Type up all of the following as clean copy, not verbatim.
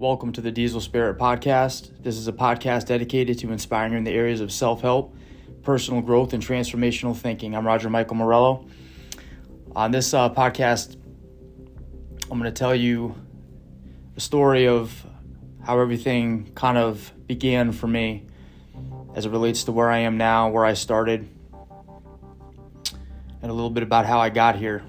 Welcome to the Diesel Spirit Podcast. This is a podcast dedicated to inspiring you in the areas of self-help, personal growth, and transformational thinking. I'm Roger Michael Morello. On this podcast, I'm going to tell you a story of how everything kind of began for me as it relates to where I am now, where I started, and a little bit about how I got here.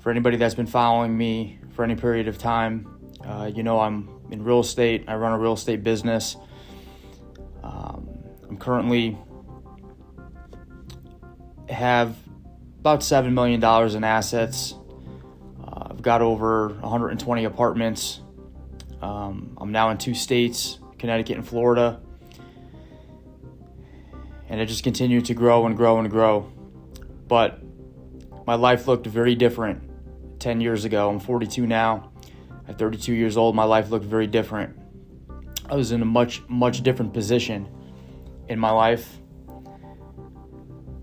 For anybody that's been following me for any period of time, I'm in real estate. I run a real estate business. I'm currently have about $7 million in assets. I've got over 120 apartments. I'm now in 2 states, Connecticut and Florida. And I just continue to grow and grow and grow. But my life looked very different 10 years ago. I'm 42 now. At 32 years old, my life looked very different. I was in a much, much different position in my life.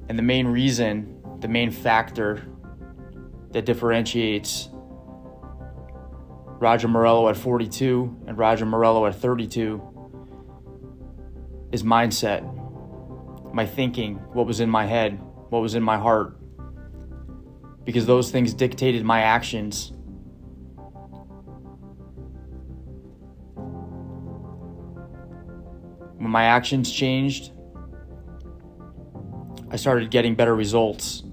And the main reason, the main factor that differentiates Roger Morello at 42 and Roger Morello at 32 is mindset, my thinking, what was in my head, what was in my heart, because those things dictated my actions. When my actions changed, I started getting better results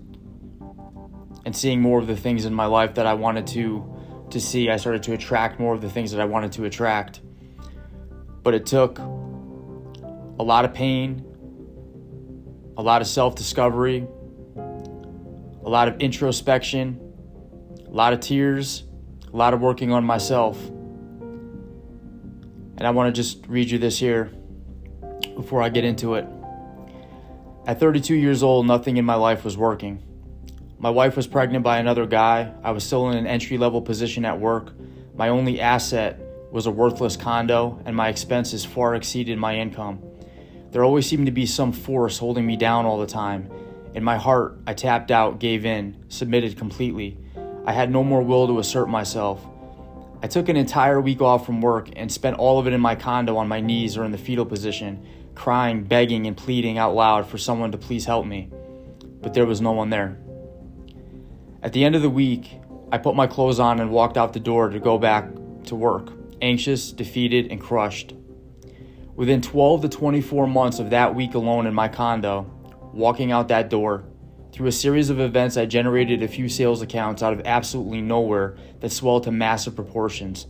and seeing more of the things in my life that I wanted to see. I started to attract more of the things that I wanted to attract. But it took a lot of pain, a lot of self-discovery, a lot of introspection, a lot of tears, a lot of working on myself. And I want to just read you this here before I get into it. At 32 years old, nothing in my life was working. My wife was pregnant by another guy. I was still in an entry-level position at work. My only asset was a worthless condo, and my expenses far exceeded my income. There always seemed to be some force holding me down all the time. In my heart, I tapped out, gave in, submitted completely. I had no more will to assert myself. I took an entire week off from work and spent all of it in my condo on my knees or in the fetal position, crying, begging, and pleading out loud for someone to please help me. But there was no one there. At the end of the week, I put my clothes on and walked out the door to go back to work, anxious, defeated, and crushed. Within 12 to 24 months of that week alone in my condo, walking out that door, through a series of events, I generated a few sales accounts out of absolutely nowhere that swelled to massive proportions.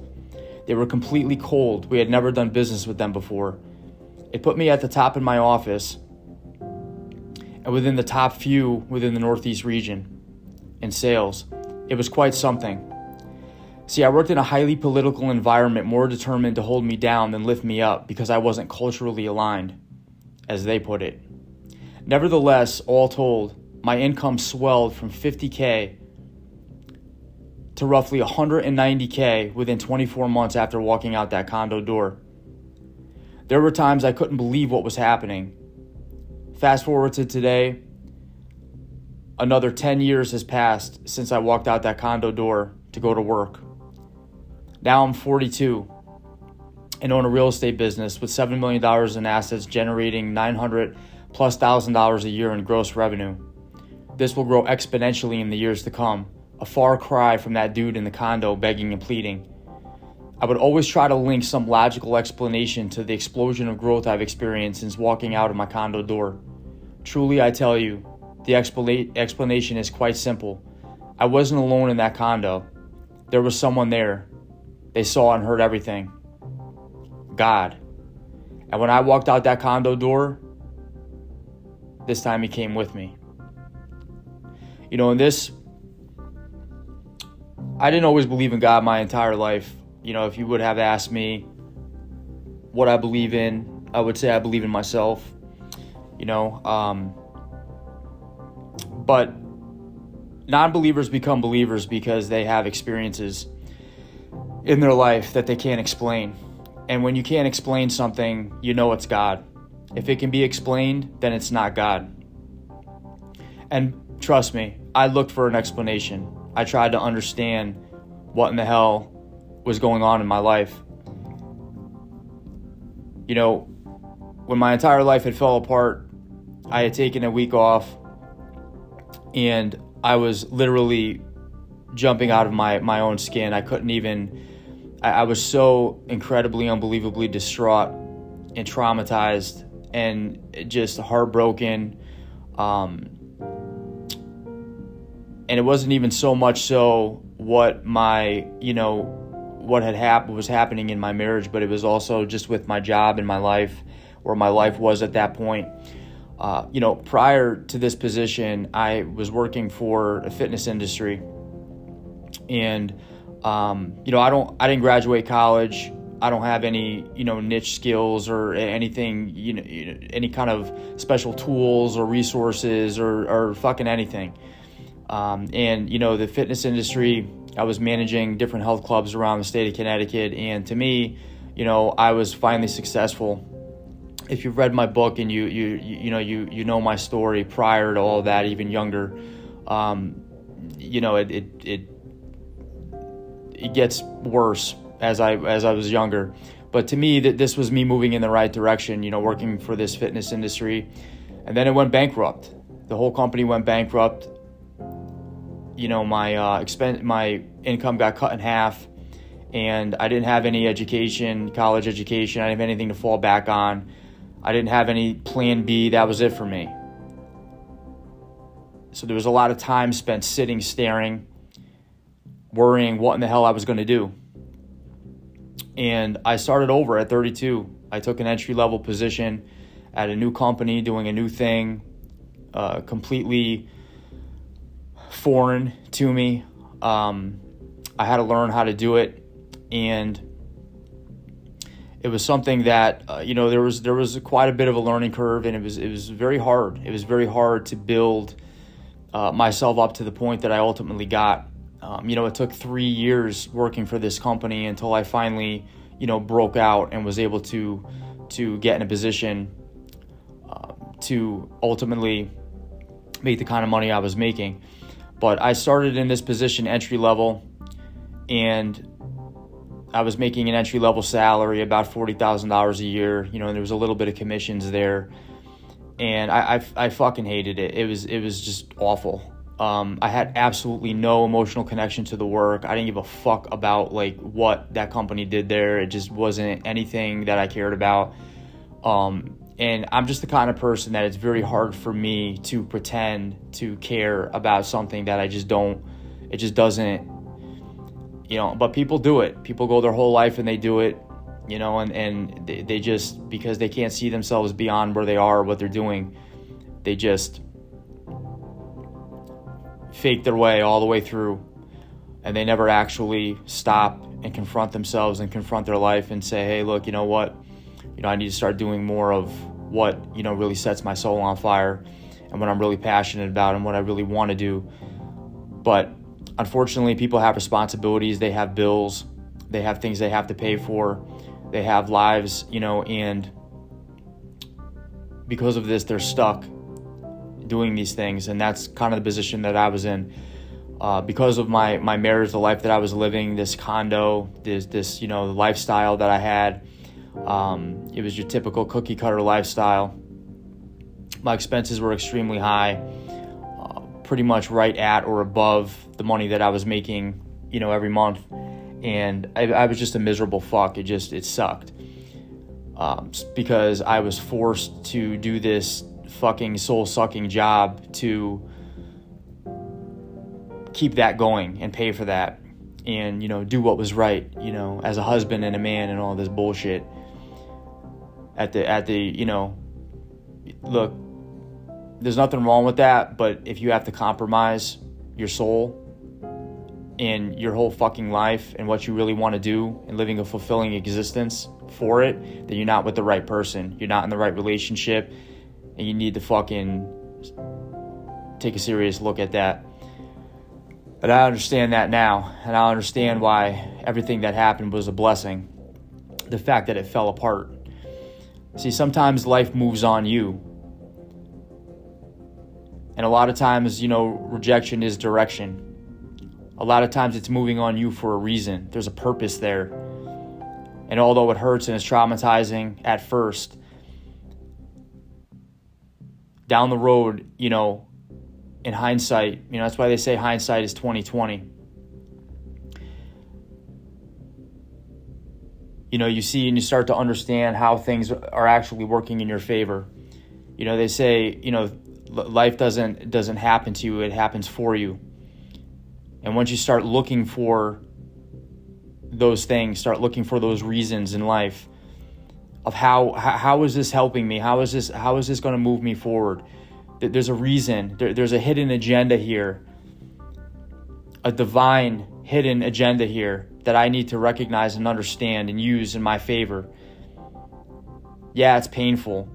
They were completely cold. We had never done business with them before. It put me at the top in my office and within the top few within the Northeast region in sales. It was quite something. See, I worked in a highly political environment more determined to hold me down than lift me up because I wasn't culturally aligned, as they put it. Nevertheless, all told, my income swelled from $50,000 to roughly $190,000 within 24 months after walking out that condo door. There were times I couldn't believe what was happening. Fast forward to today, another 10 years has passed since I walked out that condo door to go to work. Now I'm 42 and own a real estate business with $7 million in assets, generating $900,000+ a year in gross revenue. This will grow exponentially in the years to come, a far cry from that dude in the condo begging and pleading. I would always try to link some logical explanation to the explosion of growth I've experienced since walking out of my condo door. Truly, I tell you, the explanation is quite simple. I wasn't alone in that condo. There was someone there. They saw and heard everything. God. And when I walked out that condo door, this time he came with me. I didn't always believe in God my entire life. If you would have asked me what I believe in, I would say I believe in myself. But non-believers become believers because they have experiences in their life that they can't explain. And when you can't explain something, it's God. If it can be explained, then it's not God. And trust me, I looked for an explanation. I tried to understand what in the hell was going on in my life. You know, when my entire life had fell apart, I had taken a week off and I was literally jumping out of my own skin. I couldn't even, I was so incredibly, unbelievably distraught and traumatized and just heartbroken. And it wasn't even so much so what my, you know, what had happened was happening in my marriage, but it was also just with my job and my life, where my life was at that point. You know, prior to this position, I was working for a fitness industry, and you know, I didn't graduate college. I don't have any, you know, niche skills or anything, you know, any kind of special tools or resources or fucking anything. And you know, the fitness industry, I was managing different health clubs around the state of Connecticut. And to me, you know, I was finally successful. If you've read my book and you know my story prior to all that, even younger, you know, it gets worse as I was younger. But to me, that this was me moving in the right direction, you know, working for this fitness industry. And then it went bankrupt. The whole company went bankrupt. You know, my income got cut in half, and I didn't have any education, college education. I didn't have anything to fall back on. I didn't have any plan B. That was it for me. So there was a lot of time spent sitting, staring, worrying what in the hell I was going to do. And I started over at 32. I took an entry-level position at a new company, doing a new thing, completely foreign to me. I had to learn how to do it, and it was something that you know, there was quite a bit of a learning curve, and it was very hard. It was very hard to build myself up to the point that I ultimately got. You know, it took 3 years working for this company until I finally, you know, broke out and was able to get in a position to ultimately make the kind of money I was making. But I started in this position entry level, and I was making an entry level salary, about $40,000 a year, you know, and there was a little bit of commissions there, and I fucking hated it. It was just awful. I had absolutely no emotional connection to the work. I didn't give a fuck about like what that company did there. It just wasn't anything that I cared about. And I'm just the kind of person that it's very hard for me to pretend to care about something that I just don't, it just doesn't, you know, but people do it. People go their whole life and they do it, you know, and they just, because they can't see themselves beyond where they are, what they're doing, they just fake their way all the way through, and they never actually stop and confront themselves and confront their life and say, hey, look, you know what? You know, I need to start doing more of what, you know, really sets my soul on fire and what I'm really passionate about and what I really want to do. But unfortunately, people have responsibilities. They have bills. They have things they have to pay for. They have lives, you know, and because of this, they're stuck doing these things. And that's kind of the position that I was in. Because of my marriage, the life that I was living, this condo, this you know, the lifestyle that I had, it was your typical cookie cutter lifestyle. My expenses were extremely high, pretty much right at or above the money that I was making, you know, every month. And I was just a miserable fuck. It sucked, because I was forced to do this fucking soul sucking job to keep that going and pay for that and, you know, do what was right, you know, as a husband and a man and all this bullshit. At the you know, look, there's nothing wrong with that, but if you have to compromise your soul and your whole fucking life and what you really want to do and living a fulfilling existence for it, then you're not with the right person. You're not in the right relationship, and you need to fucking take a serious look at that. But I understand that now, and I understand why everything that happened was a blessing. The fact that it fell apart. See, sometimes life moves on you. And a lot of times, you know, rejection is direction. a lot of times it's moving on you for a reason. There's a purpose there. And although it hurts and it's traumatizing at first, down the road, you know, in hindsight, you know, that's why they say hindsight is 20/20. You know, you see and you start to understand how things are actually working in your favor. You know, they say, you know, life doesn't happen to you, it happens for you. And once you start looking for those things, start looking for those reasons in life of how is this helping me? How is this going to move me forward? There's a reason. There's a hidden agenda here, a divine hidden agenda here that I need to recognize and understand and use in my favor. Yeah, it's painful,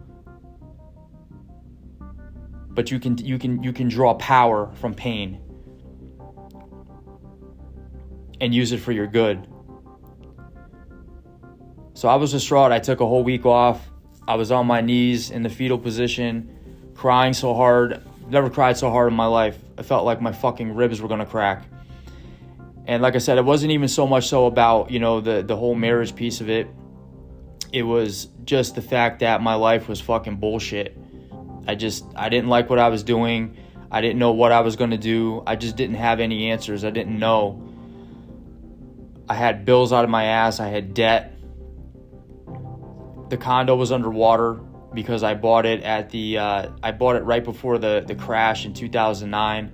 but you can draw power from pain and use it for your good. So I was distraught. I took a whole week off. I was on my knees in the fetal position, crying so hard. Never cried so hard in my life. I felt like my fucking ribs were going to crack. And like I said, it wasn't even so much so about, you know, the whole marriage piece of it. It was just the fact that my life was fucking bullshit. I didn't like what I was doing. I didn't know what I was going to do. I just didn't have any answers. I didn't know. I had bills out of my ass. I had debt. The condo was underwater because I bought it right before the crash in 2009.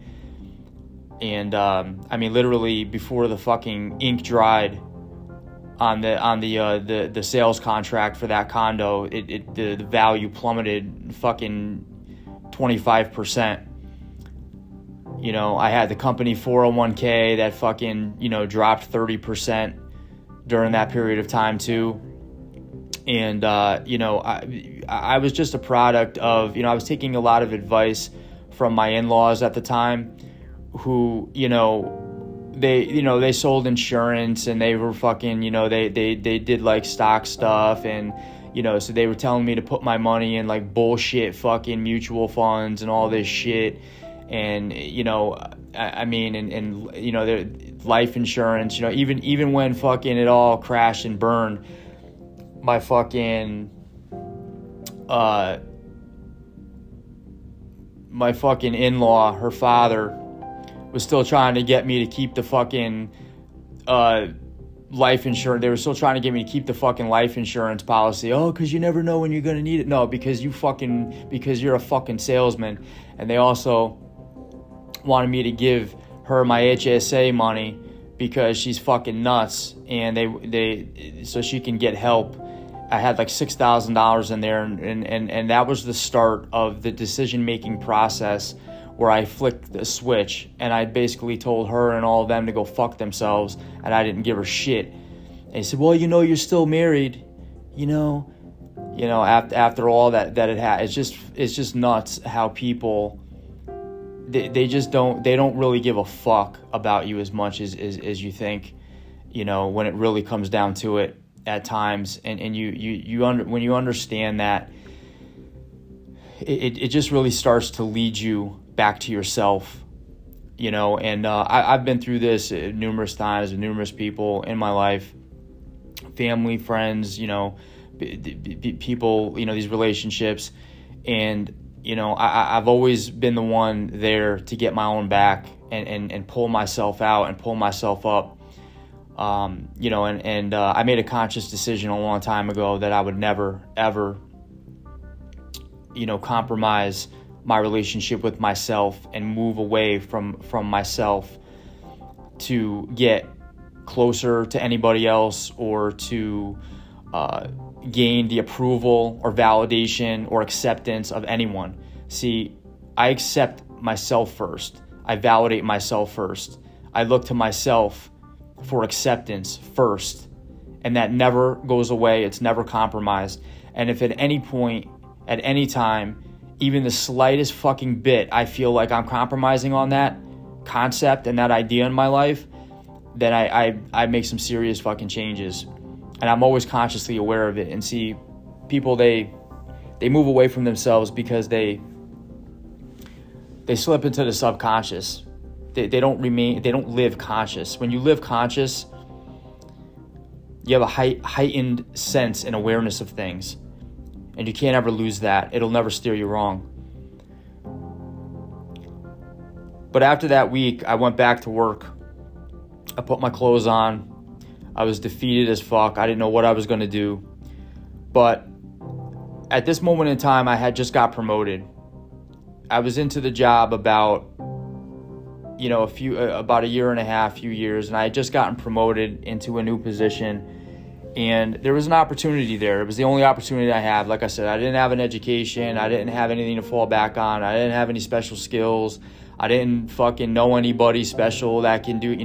And I mean, literally before the fucking ink dried on the sales contract for that condo, the value plummeted fucking 25%. You know, I had the company 401k that fucking, you know, dropped 30% during that period of time too. And, you know, I was just a product of, you know, I was taking a lot of advice from my in-laws at the time who, you know, they sold insurance and they were fucking, you know, they did like stock stuff. And, you know, so they were telling me to put my money in like bullshit fucking mutual funds and all this shit. And, you know, I mean, and you know, their life insurance, you know, even when fucking it all crashed and burned, my fucking, in-law, her father, was still trying to get me to keep the fucking, life insurance. They were still trying to get me to keep the fucking life insurance policy. Oh, because you never know when you're going to need it. No, because you're a fucking salesman. And they also wanted me to give her my HSA money because she's fucking nuts, and they so she can get help. I had like $6,000 in there, and that was the start of the decision-making process where I flicked the switch, and I basically told her and all of them to go fuck themselves, and I didn't give her shit. And he said, well, you know, you're still married, you know, after all that it had. It's just nuts how people, they don't really give a fuck about you as much as you think, you know, when it really comes down to it at times. And when you understand that, it just really starts to lead you back to yourself, you know. And I've been through this numerous times with numerous people in my life, family, friends, you know, people, you know, these relationships. And you know, I've always been the one there to get my own back and pull myself out and pull myself up. You know, and I made a conscious decision a long time ago that I would never, ever, you know, compromise my relationship with myself and move away from myself to get closer to anybody else or to gain the approval or validation or acceptance of anyone. See, I accept myself first. I validate myself first. I look to myself for acceptance first. And that never goes away. It's never compromised. And if at any point, at any time, even the slightest fucking bit, I feel like I'm compromising on that concept and that idea in my life, then I make some serious fucking changes. And I'm always consciously aware of it. And see, people, they move away from themselves because they slip into the subconscious. they don't live conscious. When you live conscious, you have a heightened sense and awareness of things, and you can't ever lose that. It'll never steer you wrong. But after that week, I went back to work. I put my clothes on. I was defeated as fuck. I didn't know what I was going to do. But at this moment in time, I had just got promoted. I was into the job about, about a year and a half, few years, and I had just gotten promoted into a new position, and there was an opportunity there. It was the only opportunity I had. Like I said, I didn't have an education. I didn't have anything to fall back on. I didn't have any special skills. I didn't fucking know anybody special that can do,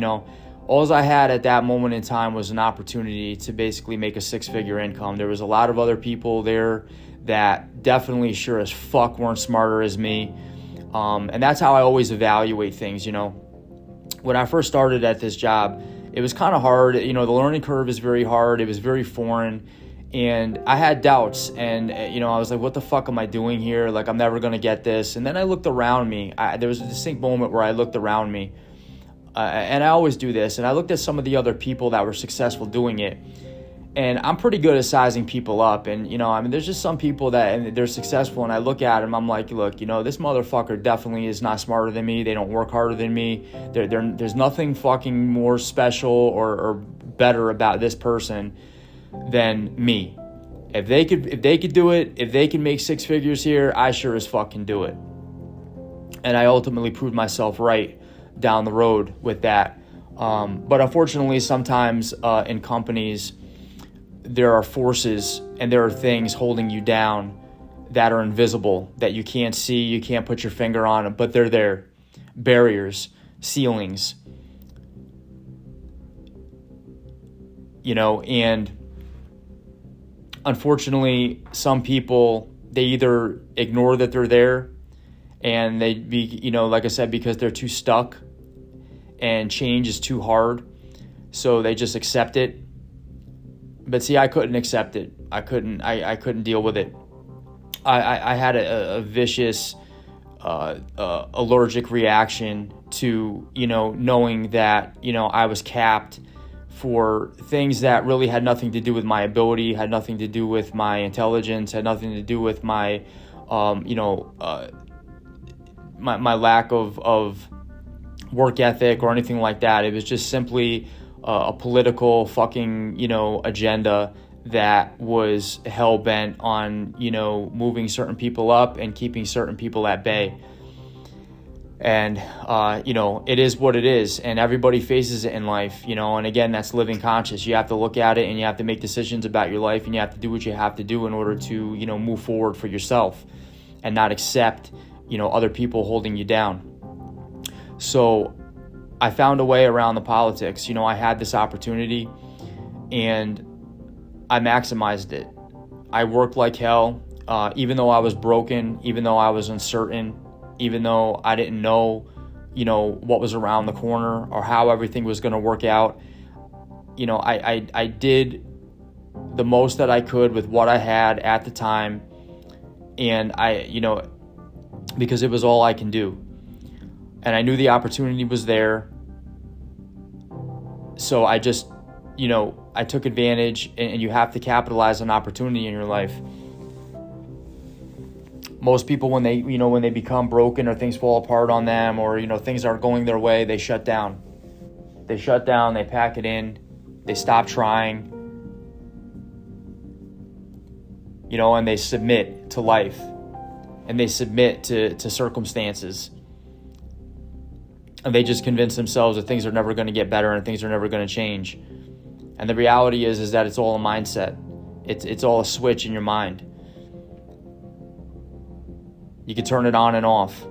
All I had at that moment in time was an opportunity to basically make a six-figure income. There was a lot of other people there that definitely sure as fuck weren't smarter as me. And that's how I always evaluate things, When I first started at this job, it was kind of hard. The learning curve is very hard. It was very foreign. And I had doubts, and, I was like, what the fuck am I doing here? Like, I'm never going to get this. And then I looked around me. There was a distinct moment where I looked around me, and I always do this. And I looked at some of the other people that were successful doing it. And I'm pretty good at sizing people up. And, there's just some people that and they're successful, and I look at them. I'm like, look, this motherfucker definitely is not smarter than me. They don't work harder than me. There's nothing fucking more special or better about this person than me. If they could do it, if they can make six figures here, I sure as fuck can do it. And I ultimately proved myself right down the road with that. But unfortunately, sometimes in companies, there are forces and there are things holding you down that are invisible, that you can't see, you can't put your finger on, but they're there. Barriers, ceilings. And unfortunately, some people, they either ignore that they're there, and they be, like I said, because they're too stuck and change is too hard. So they just accept it. But see, I couldn't accept it. I couldn't deal with it. I had a vicious, allergic reaction to, knowing that, I was capped for things that really had nothing to do with my ability, had nothing to do with my intelligence, had nothing to do with my, my lack of work ethic or anything like that. It was just simply a political fucking, agenda that was hell-bent on, moving certain people up and keeping certain people at bay. And, it is what it is, and everybody faces it in life, and again, that's living conscious. You have to look at it, and you have to make decisions about your life, and you have to do what you have to do in order to, move forward for yourself and not accept, other people holding you down. So I found a way around the politics. I had this opportunity and I maximized it. I worked like hell, even though I was broken, even though I was uncertain, even though I didn't know, what was around the corner or how everything was going to work out. I did the most that I could with what I had at the time. And I, because it was all I can do. And I knew the opportunity was there. So I just, I took advantage, and you have to capitalize on opportunity in your life. Most people, when they, when they become broken or things fall apart on them, or, things aren't going their way, they shut down. They shut down, they pack it in, they stop trying, and they submit to life, and they submit to circumstances. And they just convince themselves that things are never going to get better and things are never going to change. And the reality is that it's all a mindset. It's all a switch in your mind. You can turn it on and off.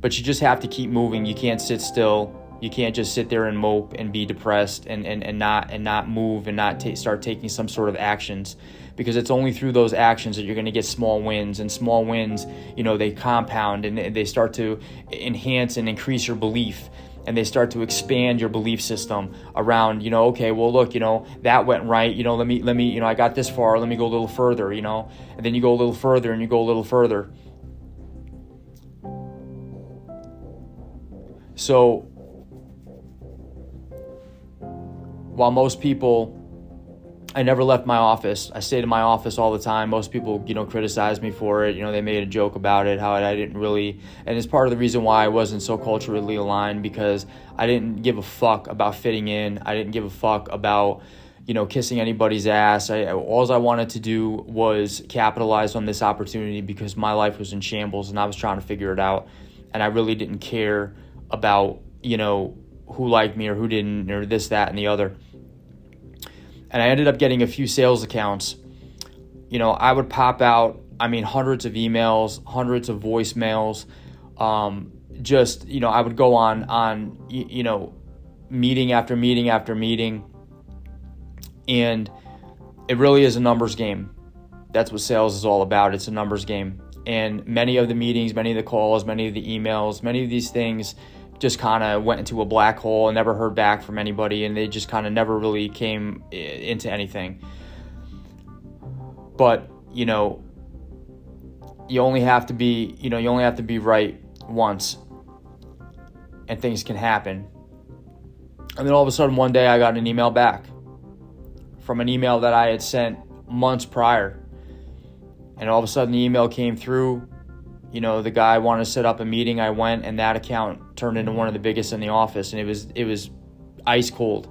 But you just have to keep moving. You can't sit still. You can't just sit there and mope and be depressed and not move and not start taking some sort of actions, because it's only through those actions that you're going to get small wins, and small wins, they compound and they start to enhance and increase your belief. And they start to expand your belief system around, okay, well, look, that went right. Let me, I got this far. Let me go a little further, and then you go a little further and you go a little further. So while most people, I never left my office. I stayed in my office all the time. Most people, criticized me for it. They made a joke about it, how I didn't really, and it's part of the reason why I wasn't so culturally aligned, because I didn't give a fuck about fitting in. I didn't give a fuck about, kissing anybody's ass. All I wanted to do was capitalize on this opportunity because my life was in shambles and I was trying to figure it out. And I really didn't care about, who liked me or who didn't or this, that, and the other. And I ended up getting a few sales accounts. I would pop out, hundreds of emails, hundreds of voicemails. I would go on, meeting after meeting after meeting. And it really is a numbers game. That's what sales is all about. It's a numbers game. And many of the meetings, many of the calls, many of the emails, many of these things just kind of went into a black hole and never heard back from anybody, and they just kind of never really came into anything. But, you only have to be right once, and things can happen. And then all of a sudden one day I got an email back from an email that I had sent months prior. And all of a sudden the email came through. The guy wanted to set up a meeting. I went, and that account turned into one of the biggest in the office. And it was ice cold.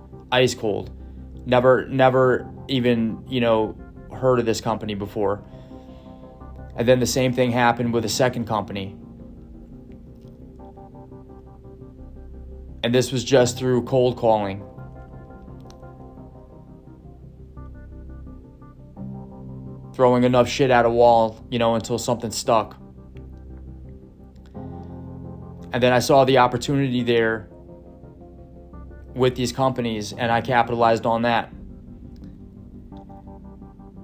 Never even, heard of this company before. And then the same thing happened with a second company. And this was just through cold calling. Throwing enough shit at a wall, until something stuck. And then I saw the opportunity there with these companies, and I capitalized on that.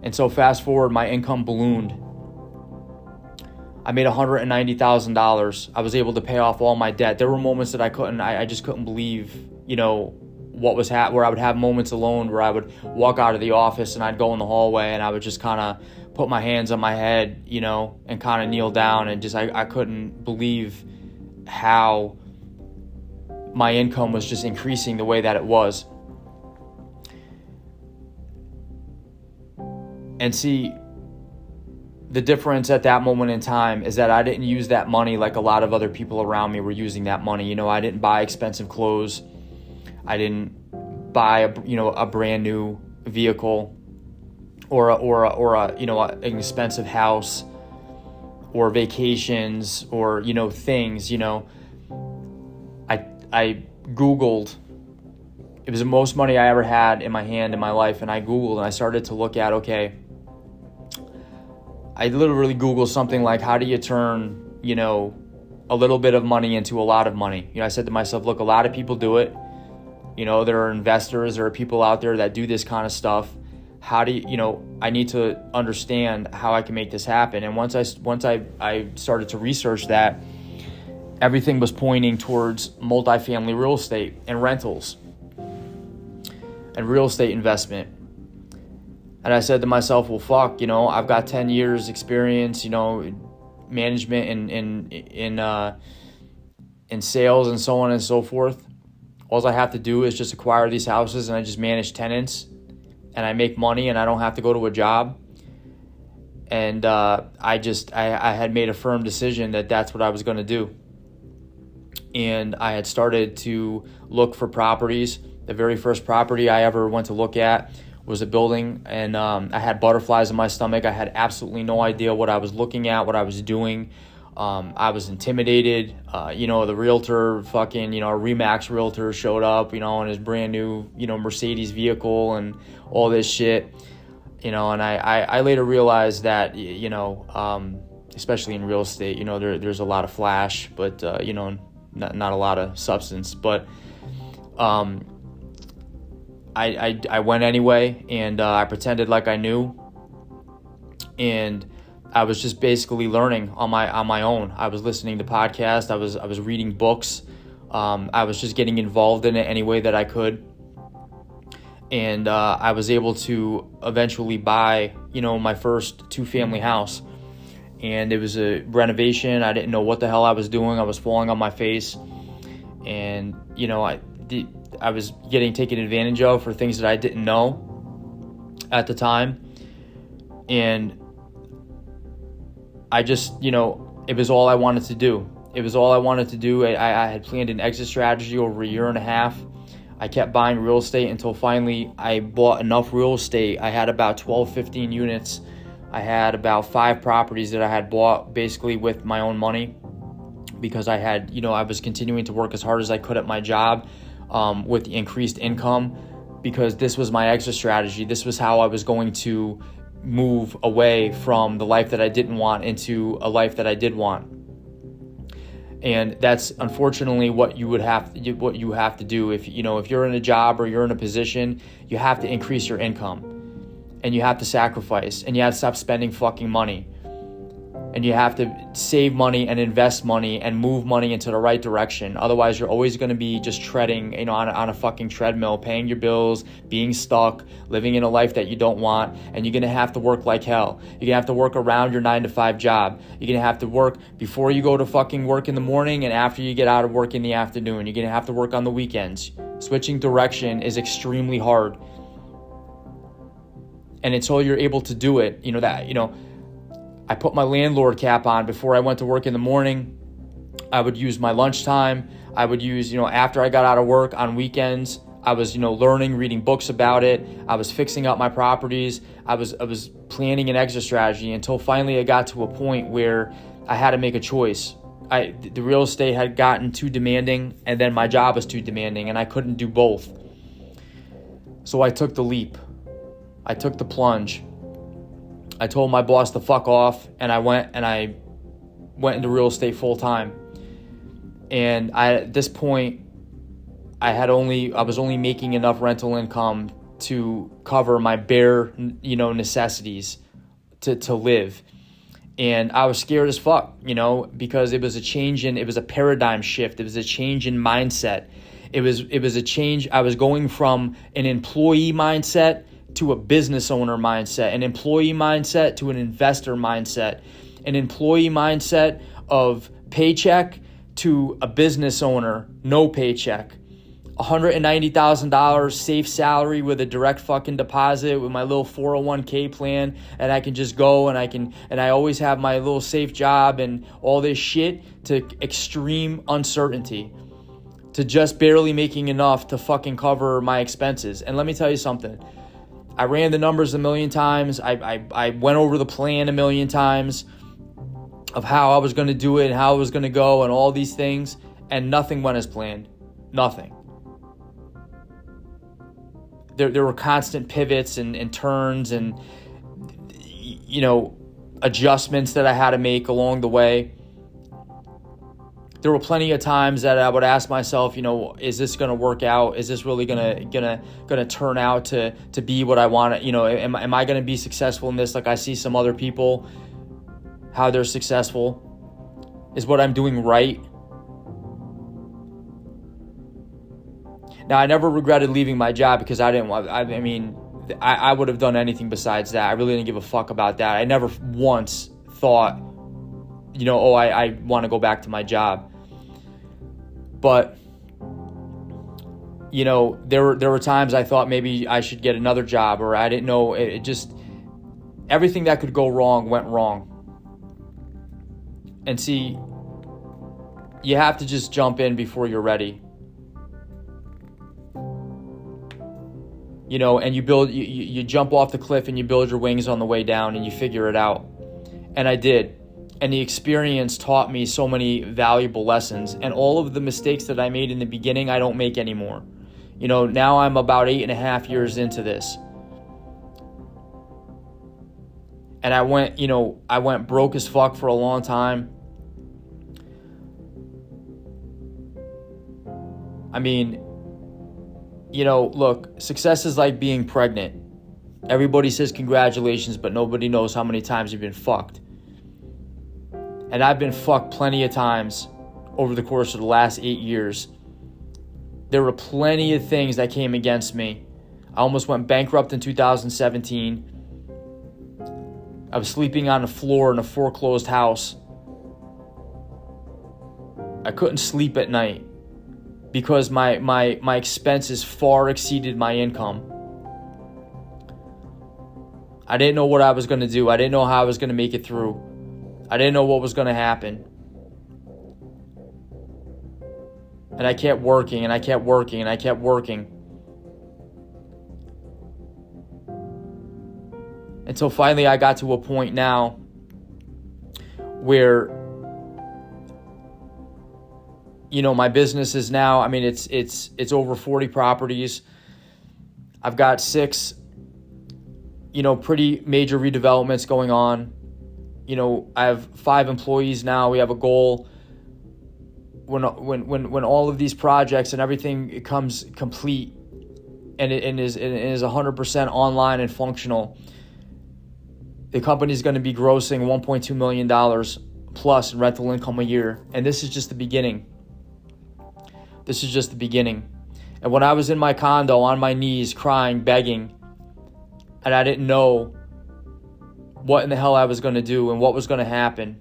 And so fast forward, my income ballooned. I made $190,000. I was able to pay off all my debt. There were moments that I just couldn't believe, what was where I would have moments alone where I would walk out of the office and I'd go in the hallway and I would just kind of put my hands on my head, and kind of kneel down, and just, I couldn't believe how my income was just increasing the way that it was. And see, the difference at that moment in time is that I didn't use that money like a lot of other people around me were using that money. I didn't buy expensive clothes. I didn't buy a brand new vehicle or a an expensive house, or vacations, or, things, I Googled. It was the most money I ever had in my hand in my life, and I Googled, and I started to look at, I literally Googled something like, how do you turn, a little bit of money into a lot of money? I said to myself, look, a lot of people do it. There are investors, there are people out there that do this kind of stuff. How do I need to understand how I can make this happen. And once I started to research that, everything was pointing towards multifamily real estate and rentals and real estate investment. And I said to myself, well, fuck, I've got 10 years experience, management in sales and so on and so forth. All I have to do is just acquire these houses, and I just manage tenants, and I make money, and I don't have to go to a job. And I had made a firm decision that that's what I was going to do. And I had started to look for properties. The very first property I ever went to look at was a building, and I had butterflies in my stomach. I had absolutely no idea what I was looking at, what I was doing. I was intimidated. The realtor a Remax realtor showed up, in his brand new, Mercedes vehicle and all this shit, and I later realized that, especially in real estate, there's a lot of flash, but, not a lot of substance, but, I went anyway, and, I pretended like I knew, and I was just basically learning on my own. I was listening to podcasts. I was reading books. I was just getting involved in it any way that I could. And I was able to eventually buy, my first 2-family house. And it was a renovation. I didn't know what the hell I was doing. I was falling on my face. and you know, I was getting taken advantage of for things that I didn't know at the time, and I just, you know, it was all I wanted to do. It was all I wanted to do. I had planned an exit strategy over a year and a half. I kept buying real estate until finally I bought enough real estate. I had about 12, 15 units. I had about 5 properties that I had bought basically with my own money, because I had, you know, I was continuing to work as hard as I could at my job with the increased income, because this was my exit strategy. This was how I was going to move away from the life that I didn't want into a life that I did want. And that's unfortunately what you have to do if, you know, if you're in a job or you're in a position, you have to increase your income, and you have to sacrifice, and you have to stop spending fucking money, and you have to save money and invest money and move money into the right direction. Otherwise, you're always going to be just treading, you know, on a fucking treadmill, paying your bills, being stuck, living in a life that you don't want. And you're going to have to work like hell. You're going to have to work around your 9-to-5 job. You're going to have to work before you go to fucking work in the morning and after you get out of work in the afternoon. You're going to have to work on the weekends. Switching direction is extremely hard. And until you're able to do it, you know, that, you know, I put my landlord cap on before I went to work in the morning. I would use my lunchtime. I would use, you know, after I got out of work on weekends, I was, you know, learning, reading books about it. I was fixing up my properties. I was planning an exit strategy until finally I got to a point where I had to make a choice. The real estate had gotten too demanding, and then my job was too demanding, and I couldn't do both. So I took the leap. I took the plunge. I told my boss to fuck off, and I went into real estate full time. And at this point, I was only making enough rental income to cover my bare, you know, necessities to live. And I was scared as fuck, you know, because it was a paradigm shift. It was a change in mindset. It was a change. I was going from an employee mindset to a business owner mindset, an employee mindset to an investor mindset, an employee mindset of paycheck to a business owner, no paycheck, $190,000 safe salary with a direct fucking deposit with my little 401k plan, and I can just go and I always have my little safe job and all this shit, to extreme uncertainty, to just barely making enough to fucking cover my expenses. And let me tell you something. I ran the numbers a million times. I went over the plan a million times of how I was going to do it and how it was going to go and all these things, and nothing went as planned. Nothing. There were constant pivots and turns and, you know, adjustments that I had to make along the way. There were plenty of times that I would ask myself, you know, is this going to work out? Is this really going to turn out to be what I want? You know, am I going to be successful in this? Like I see some other people, how they're successful. Is what I'm doing right? Now, I never regretted leaving my job because I didn't want, I mean, I would have done anything besides that. I really didn't give a fuck about that. I never once thought, you know, oh, I want to go back to my job. But, you know, there were times I thought maybe I should get another job, or I didn't know. It just, everything that could go wrong went wrong. And see, you have to just jump in before you're ready. You know, and you jump off the cliff and you build your wings on the way down and you figure it out. And I did. And the experience taught me so many valuable lessons. And all of the mistakes that I made in the beginning, I don't make anymore. You know, now I'm about 8.5 years into this. And I went broke as fuck for a long time. I mean, you know, look, success is like being pregnant. Everybody says congratulations, but nobody knows how many times you've been fucked. And I've been fucked plenty of times over the course of the last 8 years. There were plenty of things that came against me. I almost went bankrupt in 2017. I was sleeping on the floor in a foreclosed house. I couldn't sleep at night. because my expenses far exceeded my income. I didn't know what I was going to do. I didn't know how I was going to make it through. I didn't know what was going to happen. And I kept working, and I kept working, and I kept working. Until finally I got to a point now where, you know, my business is now, I mean, it's over 40 properties. I've got 6, you know, pretty major redevelopments going on. You know, I have 5 employees now. We have a goal. When all of these projects and everything comes complete and is 100% online and functional, the company's going to be grossing $1.2 million plus in rental income a year. And this is just the beginning. This is just the beginning. And when I was in my condo on my knees crying, begging, and I didn't know what in the hell I was going to do and what was going to happen,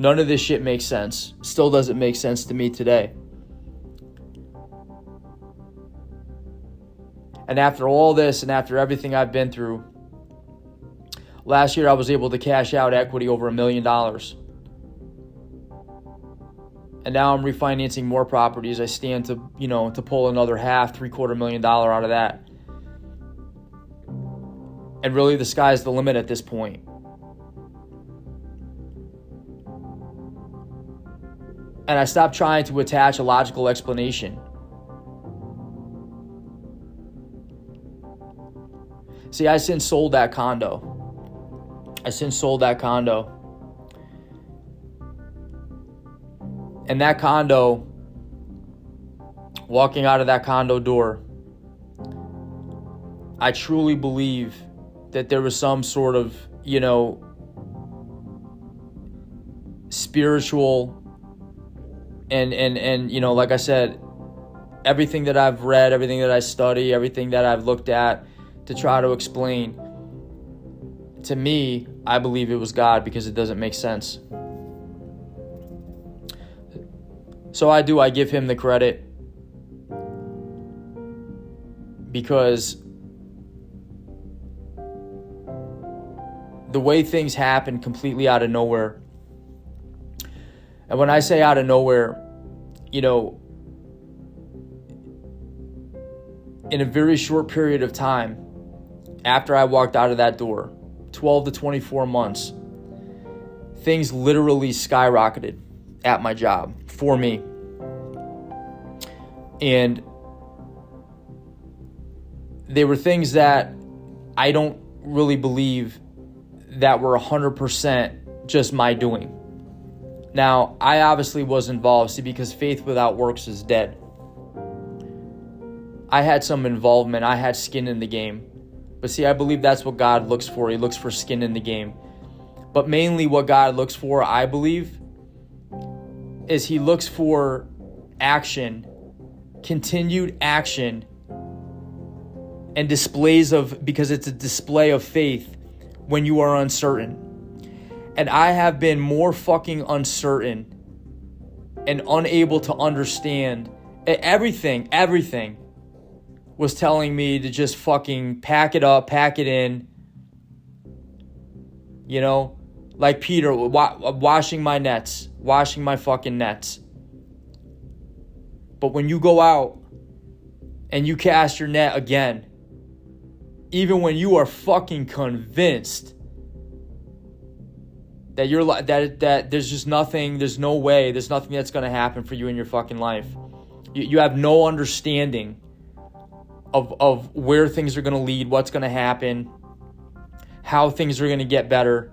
none of this shit makes sense. Still doesn't make sense to me today. And after all this and after everything I've been through, last year I was able to cash out equity over $1 million. And now I'm refinancing more properties. I stand to, you know, to pull another $3/4 million out of that. And really the sky's the limit at this point. And I stopped trying to attach a logical explanation. See, I since sold that condo. And that condo, walking out of that condo door, I truly believe that there was some sort of, you know, spiritual and you know, like I said, everything that I've read, everything that I study, everything that I've looked at to try to explain, to me, I believe it was God, because it doesn't make sense. So I give him the credit, because the way things happen completely out of nowhere. And when I say out of nowhere, you know, in a very short period of time, after I walked out of that door, 12 to 24 months, things literally skyrocketed at my job for me. And they were things that I don't really believe that were 100% just my doing. Now, I obviously was involved, see, because faith without works is dead. I had some involvement. I had skin in the game. But see, I believe that's what God looks for. He looks for skin in the game. But mainly what God looks for, I believe, is he looks for action, continued action, and displays of, because it's a display of faith when you are uncertain. And I have been more fucking uncertain and unable to understand. Everything was telling me to just fucking pack it up, pack it in. You know, like Peter, washing my fucking nets. But when you go out and you cast your net again, even when you are fucking convinced that you're that there's just nothing, there's no way, there's nothing that's going to happen for you in your fucking life. You have no understanding of where things are going to lead, what's going to happen, how things are going to get better.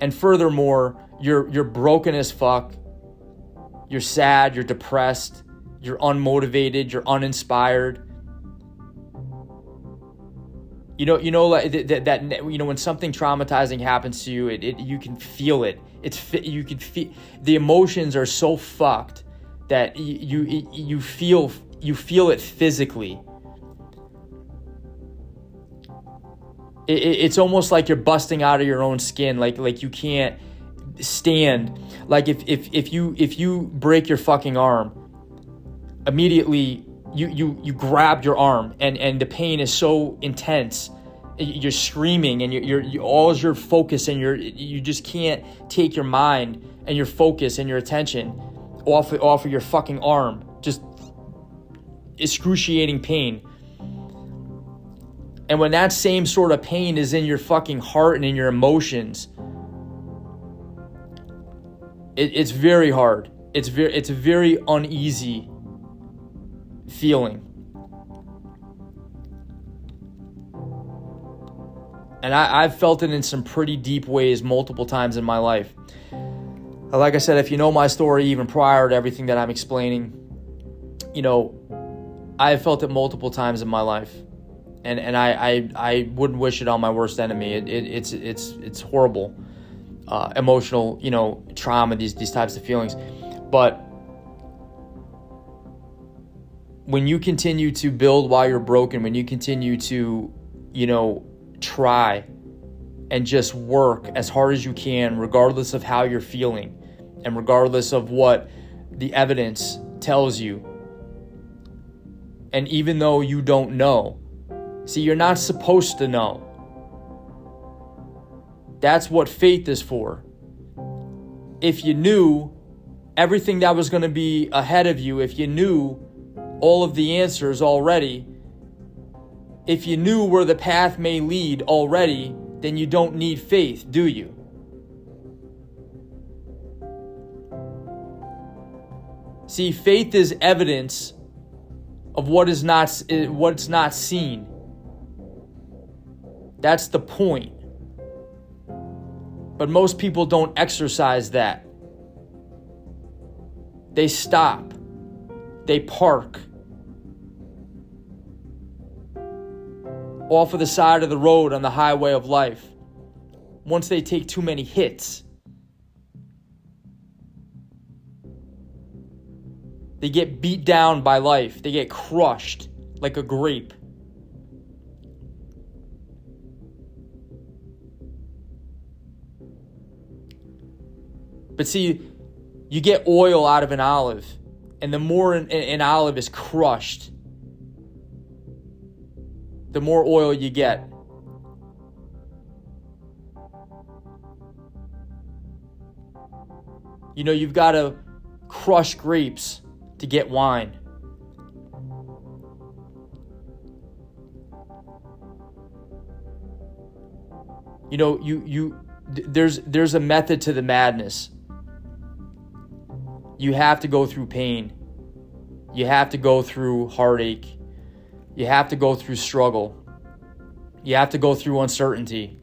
And furthermore, you're broken as fuck. You're sad, you're depressed, you're unmotivated, you're uninspired. You know like that you know, when something traumatizing happens to you, it you can feel it. You can feel the emotions are so fucked that you feel it physically. It's almost like you're busting out of your own skin. Like you can't stand. Like if you break your fucking arm, immediately you grab your arm and the pain is so intense. You're screaming and you're all is your focus, and you just can't take your mind and your focus and your attention off of your fucking arm. Just excruciating pain. And when that same sort of pain is in your fucking heart and in your emotions, it's very hard. It's a very uneasy feeling. And I've felt it in some pretty deep ways multiple times in my life. Like I said, if you know my story even prior to everything that I'm explaining, you know, I have felt it multiple times in my life. And I wouldn't wish it on my worst enemy. It's horrible, emotional, you know, trauma, these types of feelings. But when you continue to build while you're broken, when you continue to, you know, try and just work as hard as you can, regardless of how you're feeling and regardless of what the evidence tells you. And even though you don't know, see, you're not supposed to know. That's what faith is for. If you knew everything that was going to be ahead of you, if you knew all of the answers already, if you knew where the path may lead already, then you don't need faith, do you? See, faith is evidence of what's not seen. That's the point. But most people don't exercise that. They stop. They park. Off of the side of the road on the highway of life. Once they take too many hits. They get beat down by life. They get crushed like a grape. But see, you get oil out of an olive, and the more an olive is crushed, the more oil you get. You know, you've got to crush grapes to get wine. You know, there's a method to the madness. You have to go through pain. You have to go through heartache. You have to go through struggle. You have to go through uncertainty.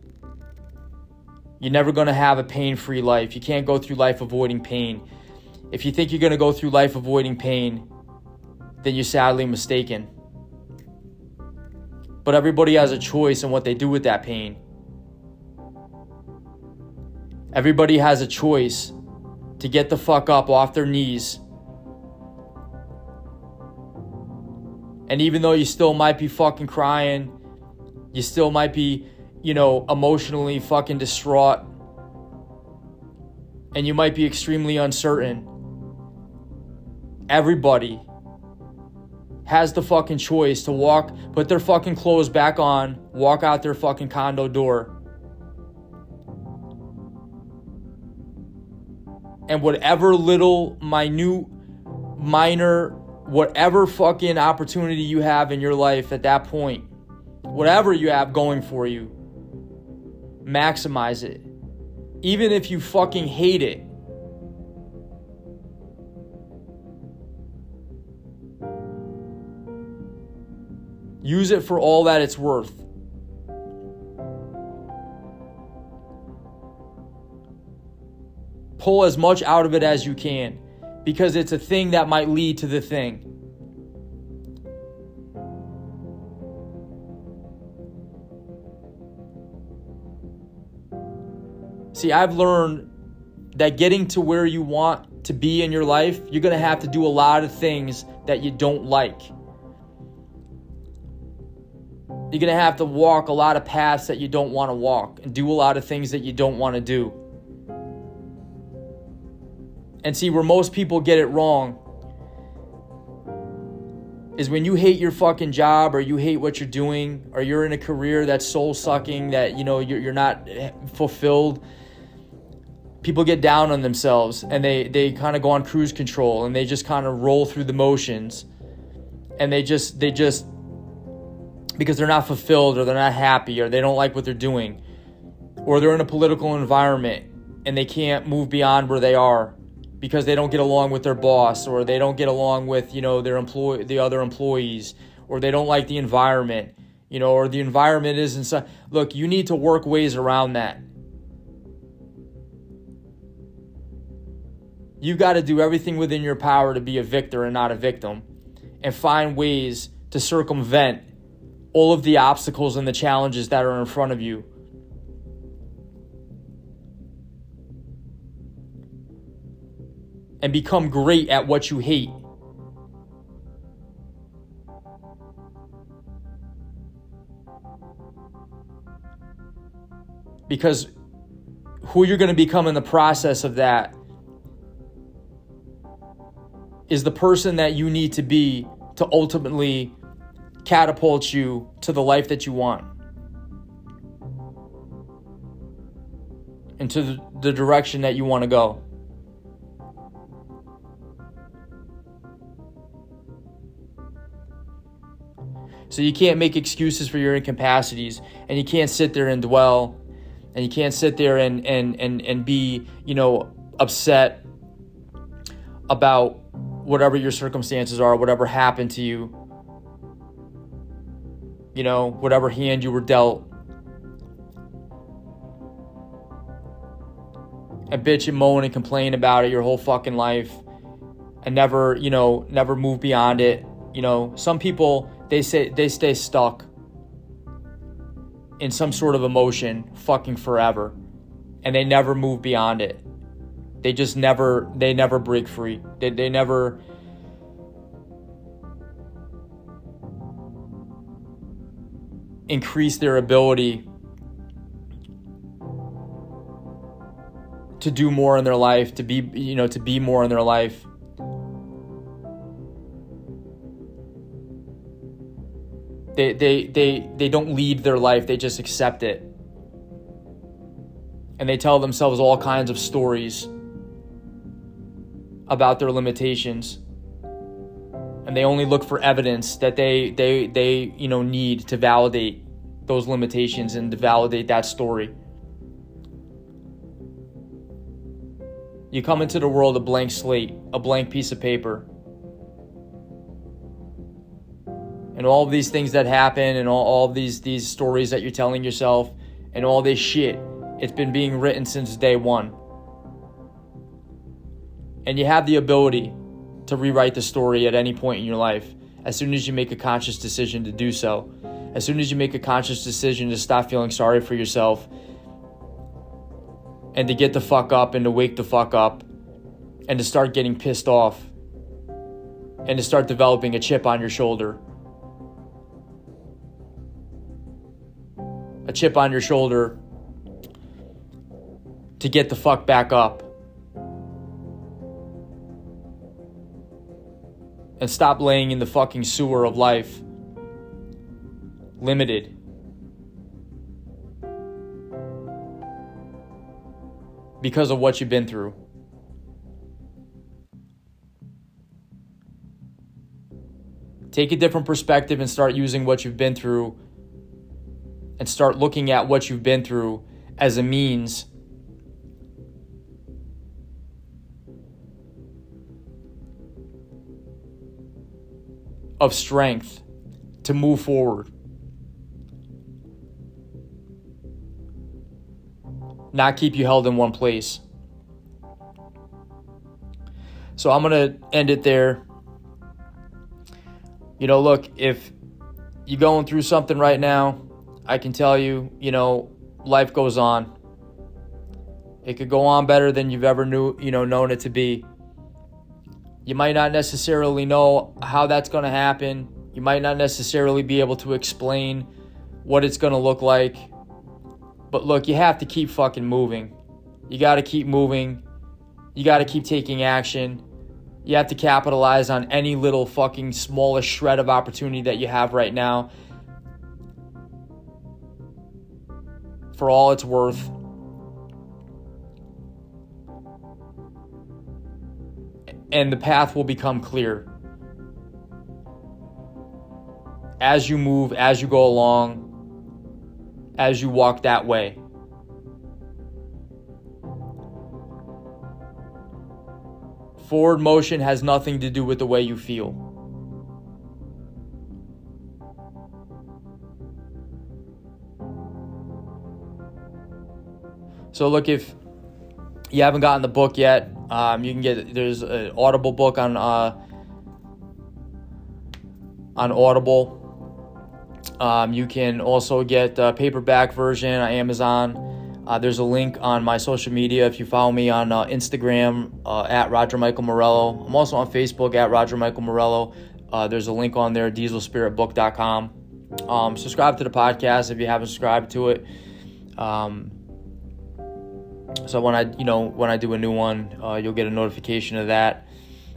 You're never going to have a pain-free life. You can't go through life avoiding pain. If you think you're going to go through life avoiding pain, then you're sadly mistaken. But everybody has a choice in what they do with that pain. Everybody has a choice to get the fuck up off their knees. And even though you still might be fucking crying, you still might be, you know, emotionally fucking distraught, and you might be extremely uncertain, everybody has the fucking choice to walk, put their fucking clothes back on, walk out their fucking condo door. And whatever little, minute, minor, whatever fucking opportunity you have in your life at that point, whatever you have going for you, maximize it. Even if you fucking hate it. Use it for all that it's worth. Pull as much out of it as you can, because it's a thing that might lead to the thing. See, I've learned that getting to where you want to be in your life, you're going to have to do a lot of things that you don't like. you're going to have to walk a lot of paths that you don't want to walk and do a lot of things that you don't want to do. And see, where most people get it wrong is when you hate your fucking job, or you hate what you're doing, or you're in a career that's soul-sucking, that, you know, you're not fulfilled. People get down on themselves, and they kind of go on cruise control, and they just kind of roll through the motions, and they just because they're not fulfilled, or they're not happy, or they don't like what they're doing, or they're in a political environment and they can't move beyond where they are because they don't get along with their boss, or they don't get along with, you know, the other employees, or they don't like the environment, you know, or the environment isn't so. Look, you need to work ways around that. You got to do everything within your power to be a victor and not a victim, and find ways to circumvent all of the obstacles and the challenges that are in front of you. And become great at what you hate. Because who you're going to become in the process of that is the person that you need to be to ultimately catapult you to the life that you want, and to the direction that you want to go. So you can't make excuses for your incapacities, and you can't sit there and dwell, and you can't sit there and be, you know, upset about whatever your circumstances are, whatever happened to you. You know, whatever hand you were dealt. And bitch and moan and complain about it your whole fucking life. And never, you know, never move beyond it. You know, some people, they say they stay stuck in some sort of emotion fucking forever. And they never move beyond it. They just never, they never break free. They never... increase their ability to do more in their life, to be, you know, to be more in their life. They don't lead their life, they just accept it. And they tell themselves all kinds of stories about their limitations. And they only look for evidence that they you know, need to validate those limitations and to validate that story. You come into the world a blank slate, a blank piece of paper. And all of these things that happen, and all of these stories that you're telling yourself, and all this shit, it's been being written since day one. And you have the ability to rewrite the story at any point in your life, as soon as you make a conscious decision to do so. As soon as you make a conscious decision to stop feeling sorry for yourself, and to get the fuck up, and to wake the fuck up, and to start getting pissed off, and to start developing a chip on your shoulder. A chip on your shoulder to get the fuck back up. And stop laying in the fucking sewer of life, limited. Because of what you've been through. Take a different perspective and start using what you've been through, and start looking at what you've been through as a means of strength to move forward. Not keep you held in one place. So I'm going to end it there. You know, look, if you're going through something right now, I can tell you, you know, life goes on. It could go on better than you've ever known it to be. You might not necessarily know how that's going to happen. You might not necessarily be able to explain what it's going to look like. But look, you have to keep fucking moving. You got to keep moving. You got to keep taking action. You have to capitalize on any little fucking smallest shred of opportunity that you have right now. For all it's worth. And the path will become clear. As you move, as you go along, as you walk that way. Forward motion has nothing to do with the way you feel. So look, if you haven't gotten the book yet, you can get, there's an Audible book on Audible. You can also get a paperback version on Amazon. There's a link on my social media. If you follow me on Instagram, at Roger Michael Morello. I'm also on Facebook at Roger Michael Morello. There's a link on there, dieselspiritbook.com. Subscribe to the podcast if you haven't subscribed to it. So when I do a new one, you'll get a notification of that.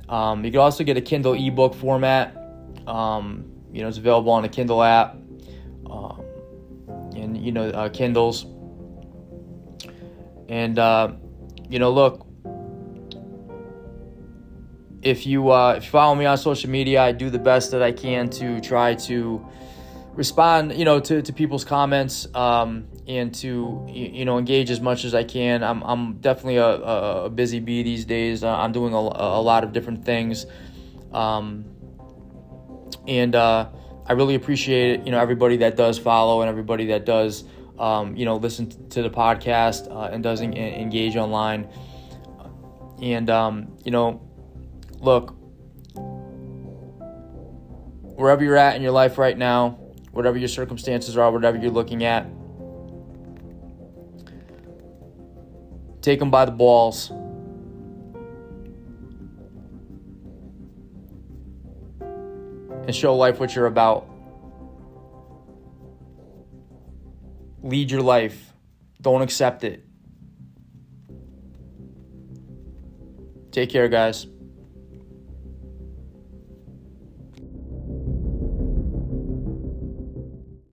You can also get a Kindle ebook format. It's available on the Kindle app, and Kindles. And look, if you follow me on social media, I do the best that I can to try to respond, to people's comments, and to, engage as much as I can. I'm definitely a busy bee these days. I'm doing a lot of different things. I really appreciate it. Everybody that does follow and everybody that does, listen to the podcast, and does engage online. And, look, wherever you're at in your life right now, whatever your circumstances are, whatever you're looking at, take them by the balls. And show life what you're about. Lead your life. Don't accept it. Take care, guys.